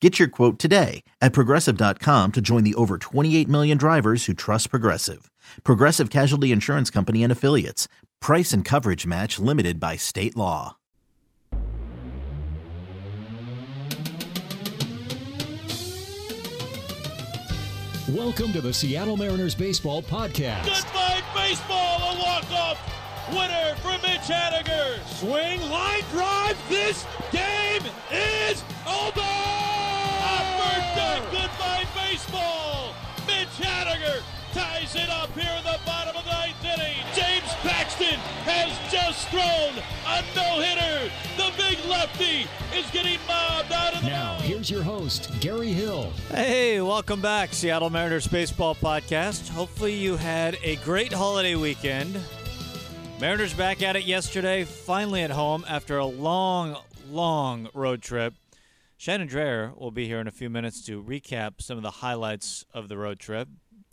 Get your quote today at Progressive.com to join the over 28 million drivers who trust Progressive. Progressive Casualty Insurance Company and Affiliates. Price and coverage match limited by state law. Welcome to the Seattle Mariners Baseball Podcast. Goodbye, baseball, a walk-off winner for Mitch Haniger. Swing, line drive, this game is over! Goodbye, baseball! Mitch Haniger ties it up here in the bottom of the ninth inning. James Paxton has just thrown a no-hitter. The big lefty is getting mobbed out of the mound. Now, here's your host, Gary Hill. Hey, welcome back, Seattle Mariners Baseball Podcast. Hopefully you had a great holiday weekend. Mariners back at it yesterday, finally at home after a long, long road trip. Shannon Drayer will be here in a few minutes to recap some of the highlights of the road trip,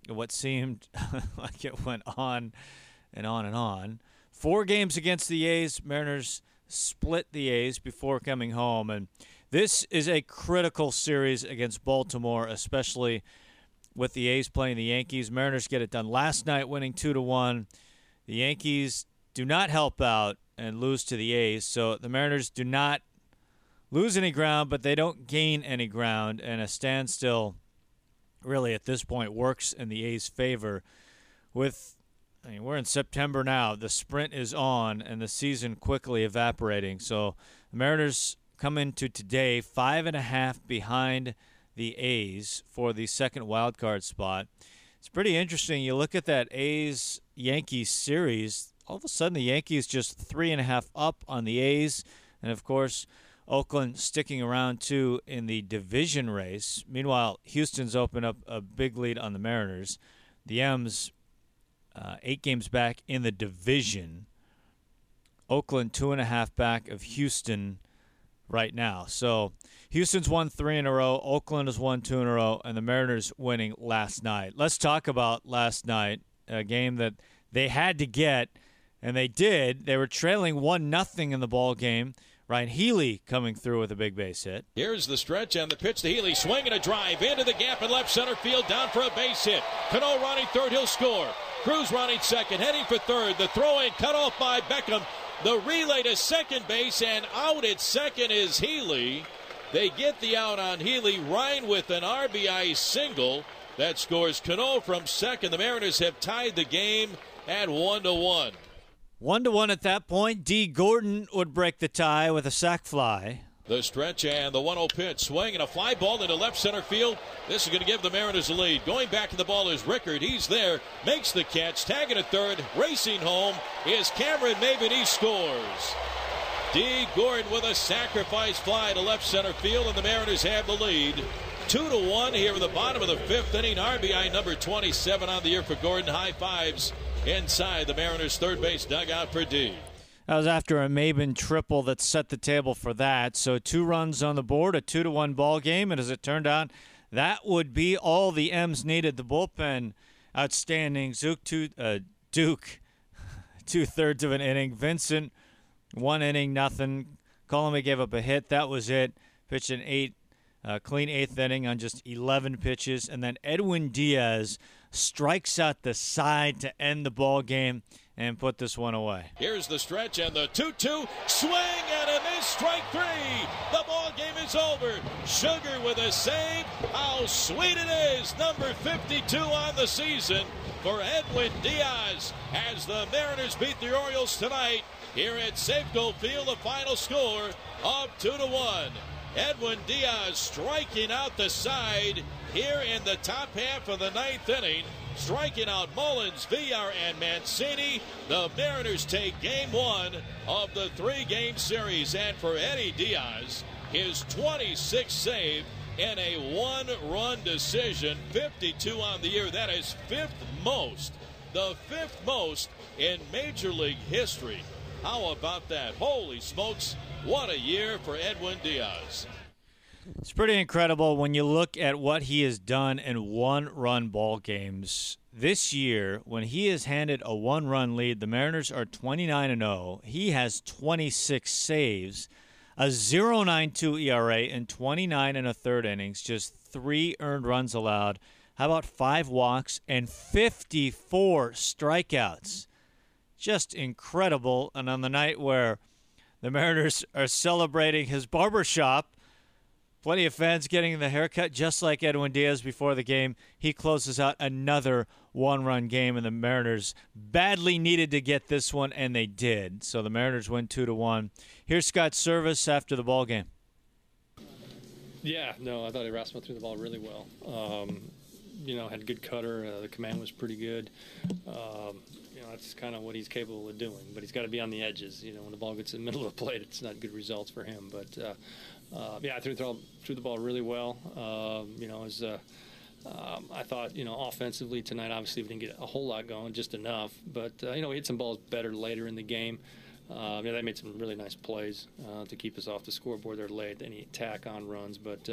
what seemed like it went on and on and on. 4 games against the A's. Mariners split the A's before coming home, and this is a critical series against Baltimore, especially with the A's playing the Yankees. Mariners get it done last night, winning 2-1. The Yankees do not help out and lose to the A's, so the Mariners do not lose any ground, but they don't gain any ground, and a standstill really at this point works in the A's' favor. We're in September now. The sprint is on, and the season quickly evaporating. So the Mariners come into today 5.5 behind the A's for the second wild card spot. It's pretty interesting. You look at that A's-Yankees series. All of a sudden, the Yankees just 3.5 up on the A's, and of course, Oakland sticking around, too, in the division race. Meanwhile, Houston's opened up a big lead on the Mariners. The M's 8 games back in the division. Oakland 2.5 back of Houston right now. So Houston's won 3 in a row. Oakland has won 2 in a row, and the Mariners winning last night. Let's talk about last night, a game that they had to get, and they did. They were trailing 1-0 in the ballgame. Ryan Healy coming through with a big base hit. Here's the stretch and the pitch to Healy. Swing and a drive into the gap in left center field. Down for a base hit. Cano running third. He'll score. Cruz running second. Heading for third. The throw in cut off by Beckham. The relay to second base, and out at second is Healy. They get the out on Healy. Ryan with an RBI single. That scores Cano from second. The Mariners have tied the game at 1-1. 1-1 at that point. Dee Gordon would break the tie with a sac fly. The stretch and the 1-0 pitch. Swing and a fly ball into left center field. This is going to give the Mariners a lead. Going back to the ball is Rickard. He's there. Makes the catch. Tagging at third. Racing home is Cameron Maybin. He scores. Dee Gordon with a sacrifice fly to left center field, and the Mariners have the lead. 2-1 here in the bottom of the fifth inning. RBI number 27 on the year for Gordon. High fives inside the Mariners' third base dugout for Dee. That was after a Maybin triple that set the table for that. So 2 runs on the board, a 2-1 ball game, and as it turned out, that would be all the M's needed. The bullpen outstanding. Duke, 2/3 of an inning. Vincent, 1 inning, nothing. Colomé gave up a hit. That was it. Pitched an clean 8th inning on just 11 pitches, and then Edwin Diaz strikes out the side to end the ball game and put this one away. Here's the stretch and the 2-2. Swing and a miss, strike 3. The ball game is over. Sugar with a save. How sweet it is. Number 52 on the season for Edwin Diaz as the Mariners beat the Orioles tonight here at Safeco Field. The final score of 2-1. Edwin Diaz striking out the side here in the top half of the ninth inning, striking out Mullins, Villar, and Mancini. The Mariners take game 1 of the 3-game series, and for Eddie Diaz, his 26th save in a 1-run decision, 52 on the year. That is 5th most the fifth most in Major League history. How about that? Holy smokes, what a year for Edwin Diaz. It's pretty incredible when you look at what he has done in one-run ball games. This year, when he is handed a one-run lead, the Mariners are 29-0. He has 26 saves, a 0.92 ERA in 29 1/3 innings, just 3 earned runs allowed. How about 5 walks and 54 strikeouts? Just incredible. And on the night where the Mariners are celebrating his barbershop, plenty of fans getting the haircut, just like Edwin Diaz before the game. He closes out another one-run game, and the Mariners badly needed to get this one, and they did. So the Mariners win 2-1. Here's Scott Servais after the ball game. Yeah, no, I thought Erasmo threw the ball really well. You know, had a good cutter. The command was pretty good. You know, that's kind of what he's capable of doing, but he's got to be on the edges. You know, when the ball gets in the middle of the plate, it's not good results for him. But yeah, I threw the ball really well. You know, as I thought, you know, offensively tonight, obviously we didn't get a whole lot going, just enough. But you know, we hit some balls better later in the game. Yeah, they made some really nice plays to keep us off the scoreboard there late. Any attack on runs, but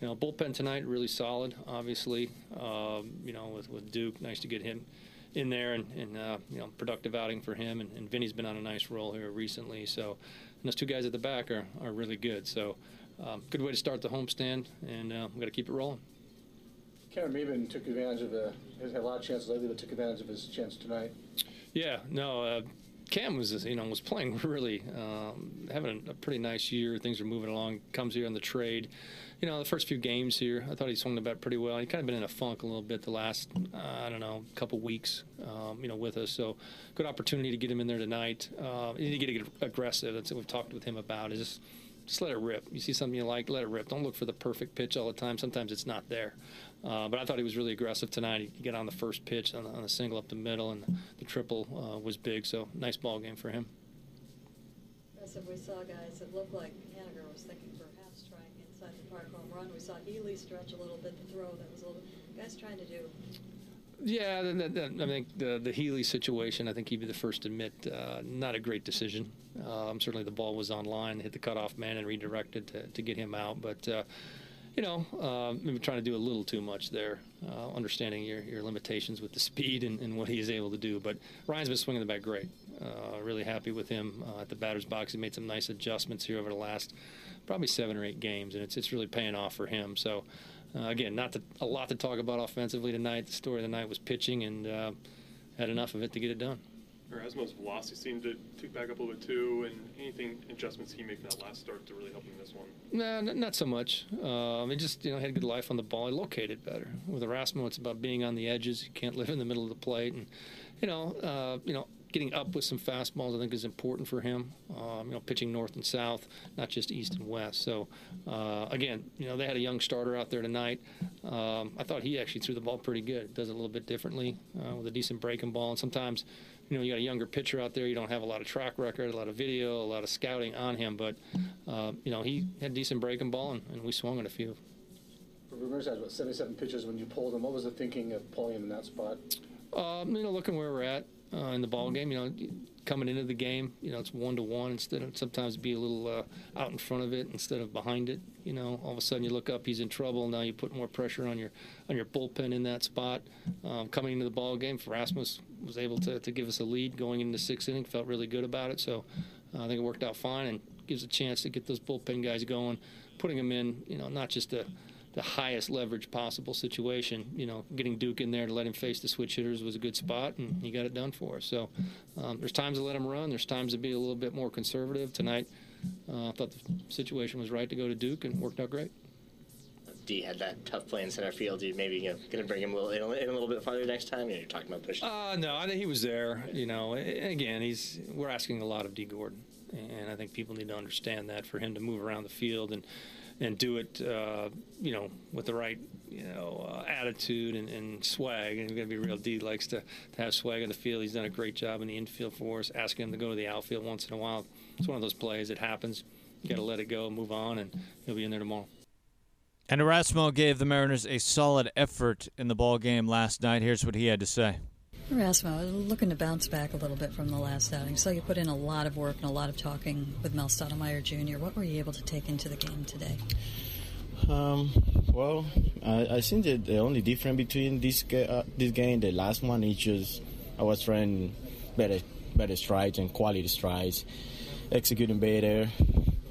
you know, bullpen tonight really solid. Obviously, you know, with Duke, nice to get him in there, and you know, productive outing for him. And Vinny's been on a nice roll here recently. So. And those two guys at the back are really good. So good way to start the homestand, and we've got to keep it rolling. Cameron Maybin took advantage of has had a lot of chances lately, but took advantage of his chance tonight. Yeah, no, Cam was, you know, was playing really, having a pretty nice year. Things are moving along. Comes here on the trade. You know, the first few games here, I thought he swung the bat pretty well. He's kind of been in a funk a little bit the last, I don't know, couple weeks, you know, with us. So good opportunity to get him in there tonight. You need to get aggressive. That's what we've talked with him about, is just let it rip. You see something you like, let it rip. Don't look for the perfect pitch all the time. Sometimes it's not there. But I thought he was really aggressive tonight. He got on the first pitch on the single up the middle, and the triple was big. So nice ball game for him. We saw guys that looked like Haniger was thinking perhaps trying inside the park home run. We saw Healy stretch a little bit to throw. That was a little guys trying to do. Yeah, I think the Healy situation, I think he'd be the first to admit, not a great decision. Certainly the ball was on line, hit the cutoff man, and redirected to get him out. But, you know, maybe trying to do a little too much there, understanding your limitations with the speed and what he is able to do. But Ryan's been swinging the bat great. Really happy with him at the batter's box. He made some nice adjustments here over the last probably 7 or 8 games, and it's really paying off for him. So. Again, not a lot to talk about offensively tonight. The story of the night was pitching, and had enough of it to get it done. Erasmo's velocity seemed to tick back up a little bit, too, and anything adjustments he made in that last start to really help him in this one? No, not so much. He just, you know, had good life on the ball. He located better. With Erasmo, it's about being on the edges. You can't live in the middle of the plate. And, you know, getting up with some fastballs, I think, is important for him. You know, pitching north and south, not just east and west. So, again, you know, they had a young starter out there tonight. I thought he actually threw the ball pretty good. Does it a little bit differently with a decent breaking ball. And sometimes, you know, you got a younger pitcher out there. You don't have a lot of track record, a lot of video, a lot of scouting on him. But, you know, he had a decent breaking ball, and we swung at a few. Ramirez had, what, 77 pitches when you pulled him. What was the thinking of pulling him in that spot? You know, looking where we're at. In the ball game, you know, coming into the game, you know, it's 1-1 instead of sometimes be a little out in front of it instead of behind it. You know, all of a sudden you look up, he's in trouble. Now you put more pressure on your bullpen in that spot. Coming into the ball game, Erasmus was able to give us a lead going into the 6th inning. Felt really good about it, so I think it worked out fine and gives a chance to get those bullpen guys going, putting them in. You know, not just the highest leverage possible situation. You know, getting Duke in there to let him face the switch hitters was a good spot, and he got it done for us. So there's times to let him run. There's times to be a little bit more conservative. Tonight, I thought the situation was right to go to Duke, and worked out great. Dee had that tough play in center field. You maybe, you know, gonna bring him in a little bit farther next time. You know, you're talking about pushing. No, I think he was there. You know, again, we're asking a lot of Dee Gordon, and I think people need to understand that for him to move around the field and do it, you know, with the right, you know, attitude and swag. And we're going to be real. Dee likes to have swag on the field. He's done a great job in the infield for us, asking him to go to the outfield once in a while. It's one of those plays. It happens. You got to let it go, move on, and he'll be in there tomorrow. And Erasmo gave the Mariners a solid effort in the ball game last night. Here's what he had to say. Erasmo, looking to bounce back a little bit from the last outing. So you put in a lot of work and a lot of talking with Mel Stottlemyre Jr. What were you able to take into the game today? Well, I think that the only difference between this game and the last one is just I was trying better strides and quality strides, executing better,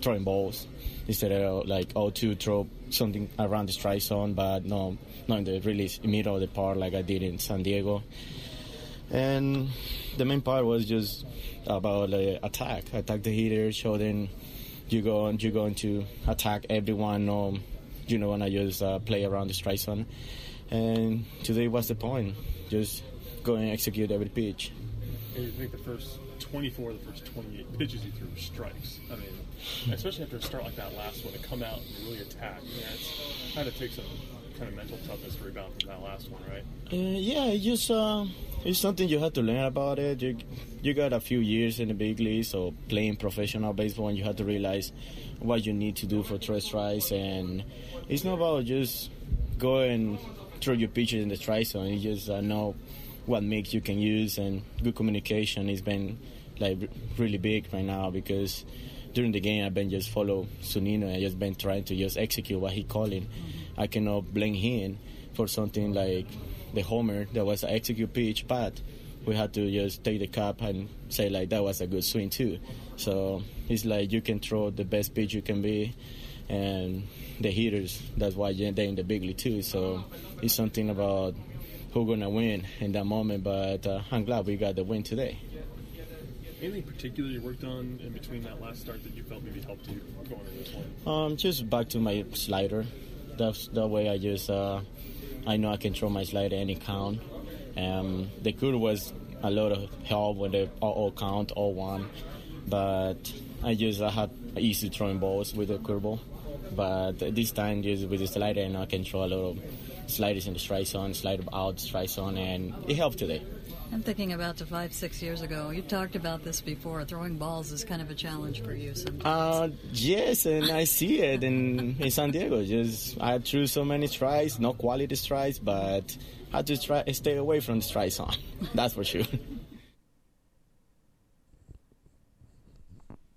throwing balls instead of like 0-2 throw something around the strike zone, but not in the really middle of the park like I did in San Diego. And the main part was just about attack the hitter, show them you're going to attack everyone, you know, and I just play around the strike zone. And today was the point, just go and execute every pitch. I think the first 24 of the first 28 pitches you threw were strikes. I mean, especially after a start like that last one, to come out and really attack. I mean, it's had to take some kind of mental toughness to rebound from that last one, right? Yeah, it's something you have to learn about it. You got a few years in the big league, so playing professional baseball, and you have to realize what you need to do for throw strikes. And it's not about just go and throw your pitches in the strike zone. You just know what mix you can use, and good communication has been really big right now, because during the game I've been just follow Sunino and just been trying to just execute what he calling. Mm-hmm. I cannot blame him for something like the homer that was an execute pitch, but we had to just take the cap and say that was a good swing too. So it's you can throw the best pitch you can be, and the hitters, that's why they're in the big league too. So it's something about who's going to win in that moment, but I'm glad we got the win today. Anything particular you worked on in between that last start that you felt maybe helped you go into this one? Just back to my slider. That way I just, I know I can throw my slider any count. The curve was a lot of help with the 0-0 count, 0-1, but I had easy throwing balls with the curveball. But this time, just with the slider, I know I can throw a lot of sliders in the strike zone, slider out, strike zone, and it helped today. I'm thinking about 5-6 years ago. You talked about this before. Throwing balls is kind of a challenge for you sometimes. Yes, and I see it in San Diego. Just I threw so many strikes, no quality strikes, but I had to try stay away from the strike zone. That's for sure.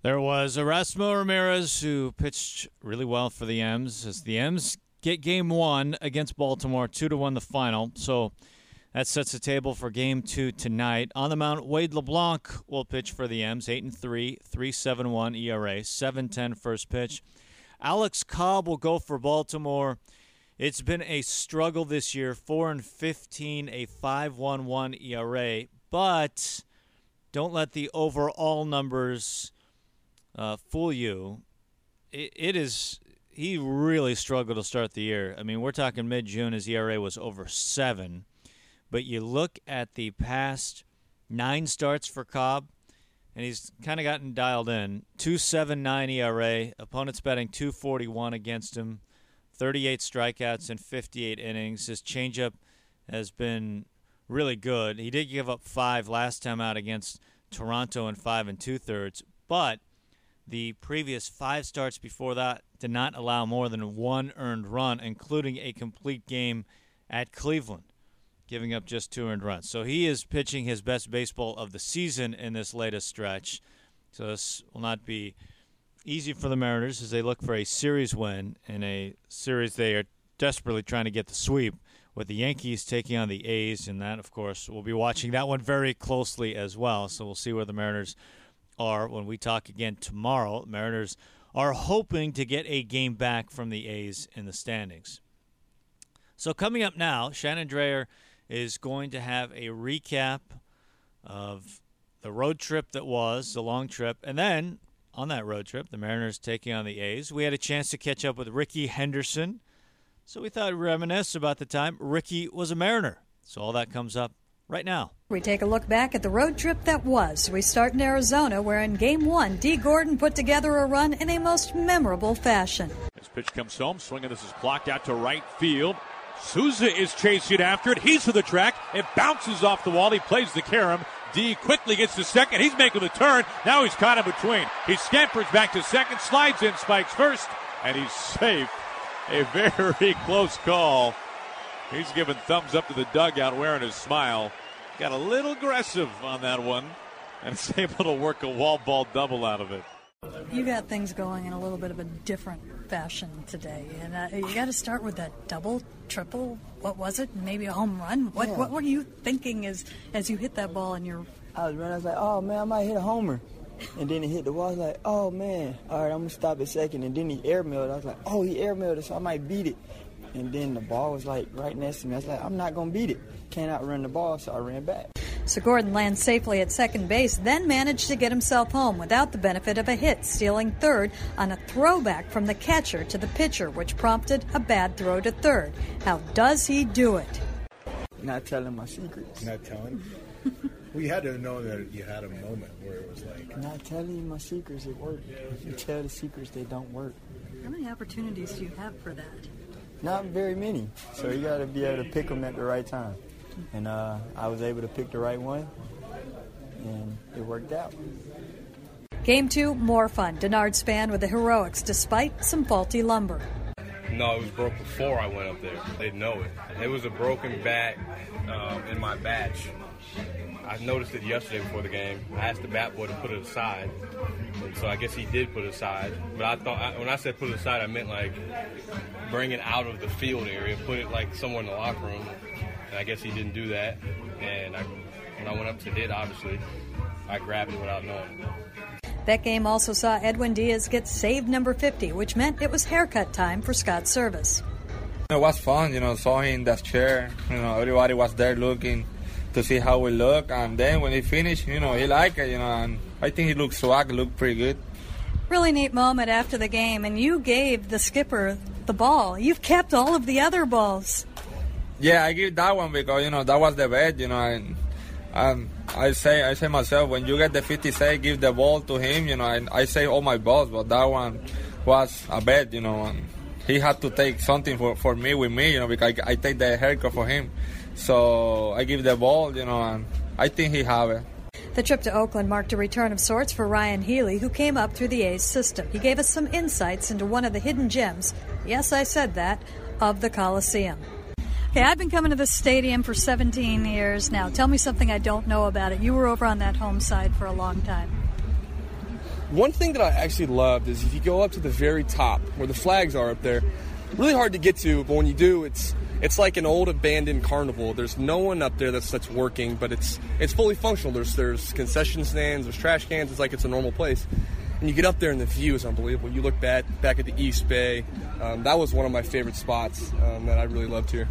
There was Erasmo Ramirez, who pitched really well for the M's, as the M's get game one against Baltimore, 2-1 the final. So that sets the table for game two tonight. On the mound, Wade LeBlanc will pitch for the M's, 8-3, 3.71 ERA, 7.10 first pitch. Alex Cobb will go for Baltimore. It's been a struggle this year, 4-15, a 5.11 ERA. But don't let the overall numbers fool you. He really struggled to start the year. I mean, we're talking mid-June. His ERA was over 7. But you look at the past 9 starts for Cobb, and he's kind of gotten dialed in. 2.79 ERA. Opponents batting 241 against him. 38 strikeouts in 58 innings. His changeup has been really good. He did give up 5 last time out against Toronto in 5 2/3. But the previous 5 starts before that did not allow more than 1 earned run, including a complete game at Cleveland, giving up just 2 earned runs. So he is pitching his best baseball of the season in this latest stretch. So this will not be easy for the Mariners as they look for a series win in a series they are desperately trying to get the sweep, with the Yankees taking on the A's. And that, of course, we'll be watching that one very closely as well. So we'll see where the Mariners are when we talk again tomorrow. Mariners are hoping to get a game back from the A's in the standings. So coming up now, Shannon Drayer is going to have a recap of the road trip that was, the long trip. And then on that road trip, the Mariners taking on the A's, we had a chance to catch up with Rickey Henderson. So we thought we'd reminisce about the time Rickey was a Mariner. So all that comes up right now. We take a look back at the road trip that was. We start in Arizona, where in Game 1, Dee Gordon put together a run in a most memorable fashion. This pitch comes home, swinging. This is blocked out to right field. Souza is chasing after it. He's to the track. It bounces off the wall. He plays the carom. Dee quickly gets to second. He's making the turn. Now he's caught in between. He scampers back to second, slides in, spikes first, and he's safe. A very close call. He's giving thumbs up to the dugout, wearing his smile. Got a little aggressive on that one, and is able to work a wall ball double out of it. You got things going in a little bit of a different fashion today, and you got to start with that double, triple. What was it? Maybe a home run. What were you thinking as you hit that ball in your? I was like, oh man, I might hit a homer, and then it hit the wall. I was like, oh man, all right, I'm gonna stop at second, and then he airmailed. I was like, oh, he airmailed it, so I might beat it. And then the ball was like right next to me. I was like, I'm not going to beat it. Can't outrun the ball, so I ran back. So Gordon lands safely at second base, then managed to get himself home without the benefit of a hit, stealing third on a throwback from the catcher to the pitcher, which prompted a bad throw to third. How does he do it? Not telling my secrets. Not telling? We had to know that you had a moment where it was like... Not telling my secrets, it worked. If you tell the secrets, they don't work. How many opportunities do you have for that? Not very many, so you got to be able to pick them at the right time. And I was able to pick the right one, and it worked out. Game two, more fun. Denard Span with the heroics, despite some faulty lumber. No, it was broke before I went up there. They know it. It was a broken bat in my batch. I noticed it yesterday before the game. I asked the bat boy to put it aside, so I guess he did put it aside. But I thought, when I said put it aside, I meant like bring it out of the field area, put it like somewhere in the locker room. And I guess he didn't do that. And when I went up to it, obviously, I grabbed it without knowing. That game also saw Edwin Diaz get save number 50, which meant it was haircut time for Scott Servais. It was fun, saw him in that chair. Everybody was there looking to see how we look, and then when he finished, he liked it, and I think he looked swag, looked pretty good. Really neat moment after the game, and you gave the skipper the ball. You've kept all of the other balls. Yeah, I give that one because, that was the bet, and I say myself, when you get the 50, give the ball to him, and I say all my balls, but that one was a bet, and he had to take something for me, because I take the haircut for him. So I give the ball, and I think he have it. The trip to Oakland marked a return of sorts for Ryan Healy, who came up through the A's system. He gave us some insights into one of the hidden gems, yes, I said that, of the Coliseum. Okay, I've been coming to this stadium for 17 years now. Tell me something I don't know about it. You were over on that home side for a long time. One thing that I actually loved is if you go up to the very top, where the flags are up there, really hard to get to, but when you do, it's like an old abandoned carnival. There's no one up there that's working, but it's fully functional. There's concession stands, there's trash cans. It's like it's a normal place. And you get up there and the view is unbelievable. You look back at the East Bay. That was one of my favorite spots that I really loved here.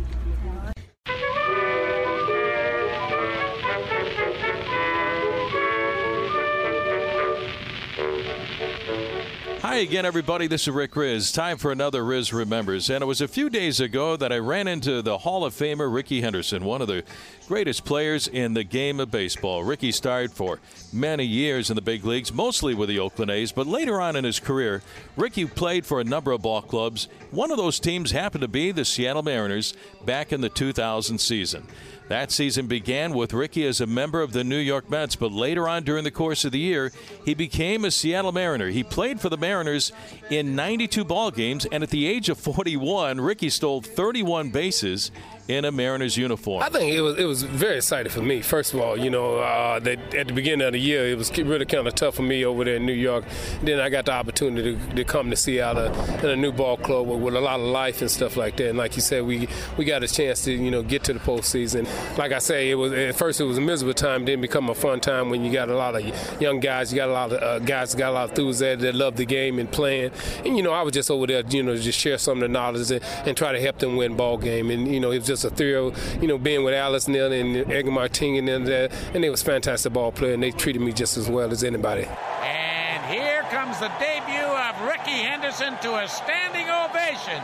Hi again, everybody. This is Rick Riz. Time for another Riz Remembers. And it was a few days ago that I ran into the Hall of Famer Rickey Henderson, one of the greatest players in the game of baseball. Rickey starred for many years in the big leagues, mostly with the Oakland A's, but later on in his career, Rickey played for a number of ball clubs. One of those teams happened to be the Seattle Mariners back in the 2000 season. That season began with Rickey as a member of the New York Mets, but later on during the course of the year, he became a Seattle Mariner. He played for the Mariners in 92 ball games, and at the age of 41, Rickey stole 31 bases in a Mariners uniform. I think it was very exciting for me. First of all, that at the beginning of the year, it was really kind of tough for me over there in New York. Then I got the opportunity to come to Seattle in a new ball club with a lot of life and stuff like that. And like you said, we got a chance to, get to the postseason. Like I say, at first it was a miserable time, then become a fun time when you got a lot of young guys, you got a lot of guys that got a lot of enthusiasm that love the game and playing. And, I was just over there, just share some of the knowledge and try to help them win ball game. And, it was just a thrill, being with Alice Neal and Edgar Martinez and they was fantastic ball player, and they treated me just as well as anybody. And here comes the debut of Rickey Henderson to a standing ovation.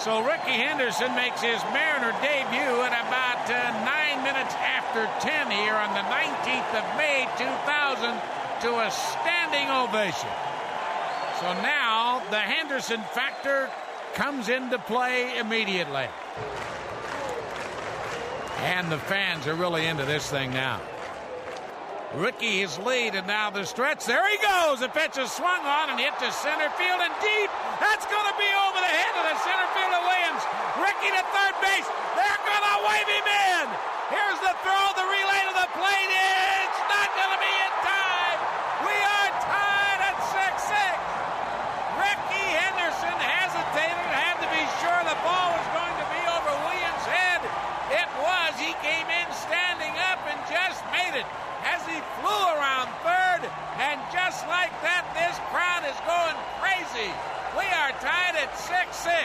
So Rickey Henderson makes his Mariner debut at about 9 minutes after 10 here on the 19th of May 2000 to a standing ovation. So now the Henderson factor comes into play immediately. And the fans are really into this thing now. Rickey is lead, and now the stretch. There he goes. The pitch is swung on and hit to center field and deep. That's going to be over the head of the center fielder Williams. Rickey to third base. They're going to wave him in. Here's the throw, the relay to the plate. It's not going to be in time. We are tied at 6-6. Rickey Henderson hesitated, had to be sure the ball was going to be over Williams' head. It was. He came in standing up and just made it as he flew around third. And just like that, this crowd is going crazy. We are tied at 6-6.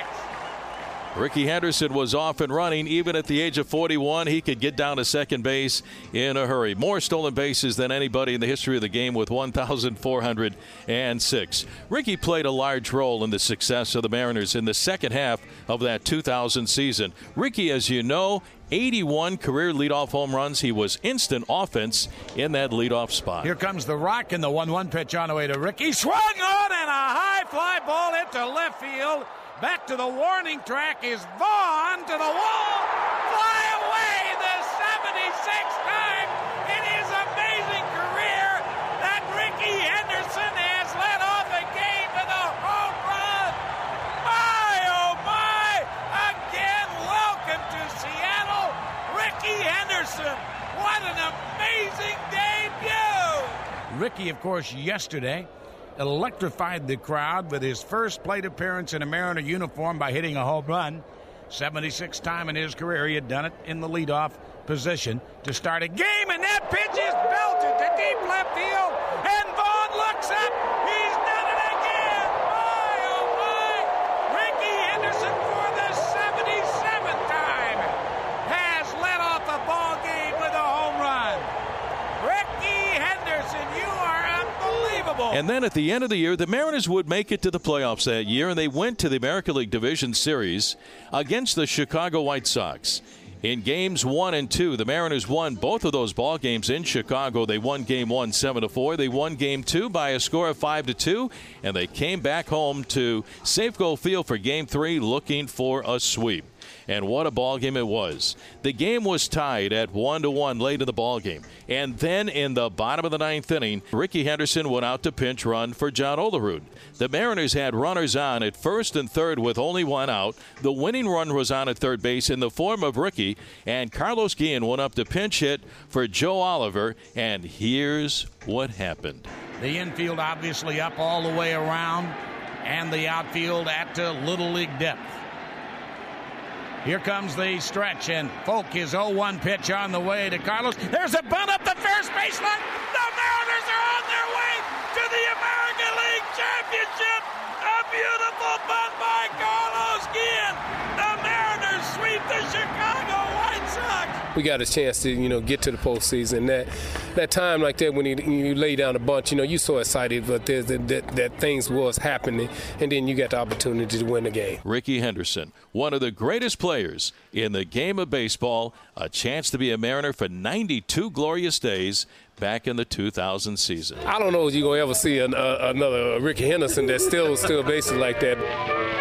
Rickey Henderson was off and running. Even at the age of 41, he could get down to second base in a hurry. More stolen bases than anybody in the history of the game with 1,406. Rickey played a large role in the success of the Mariners in the second half of that 2000 season. Rickey, as you know, 81 career leadoff home runs. He was instant offense in that leadoff spot. Here comes the rock in the 1-1 pitch on the way to Rickey. Swung on and a high fly ball into left field. Back to the warning track is Vaughn to the wall. Fly away the 76th time in his amazing career that Rickey Henderson has led off a game with a home run. My, oh my, again, welcome to Seattle, Rickey Henderson. What an amazing debut. Rickey, of course, yesterday electrified the crowd with his first plate appearance in a Mariner uniform by hitting a home run. 76th time in his career. He had done it in the leadoff position to start a game, and that pitch is belted to deep left field, and Vaughn looks up. He's done it again. My, oh my, Rickey Henderson for the 77th time has led off a ball game with a home run. Rickey Henderson, you are unbelievable. And then at the end of the year, the Mariners would make it to the playoffs that year, and they went to the American League Division Series against the Chicago White Sox. In games 1 and 2, the Mariners won both of those ball games in Chicago. They won game 1, 7-4. They won game 2 by a score of 5-2, and they came back home to Safeco Field for game 3 looking for a sweep. And what a ball game it was. The game was tied at 1-1 late in the ball game. And then in the bottom of the ninth inning, Rickey Henderson went out to pinch run for John Olerud. The Mariners had runners on at first and third with only one out. The winning run was on at third base in the form of Rickey, and Carlos Guillen went up to pinch hit for Joe Oliver. And here's what happened. The infield obviously up all the way around, and the outfield at Little League depth. Here comes the stretch, and Folk his 0-1 pitch on the way to Carlos. There's a bunt up the first baseline. The Mariners are on their way to the American League Championship. A beautiful bunt by Carlos Guillen. The Mariners sweep the Chicago White Sox. We got a chance to, get to the postseason. That time like that when you lay down a bunch, you so excited, but that things was happening, and then you got the opportunity to win the game. Rickey Henderson, one of the greatest players in the game of baseball, a chance to be a Mariner for 92 glorious days back in the 2000 season. I don't know if you're going to ever see another Rickey Henderson that's still basing like that.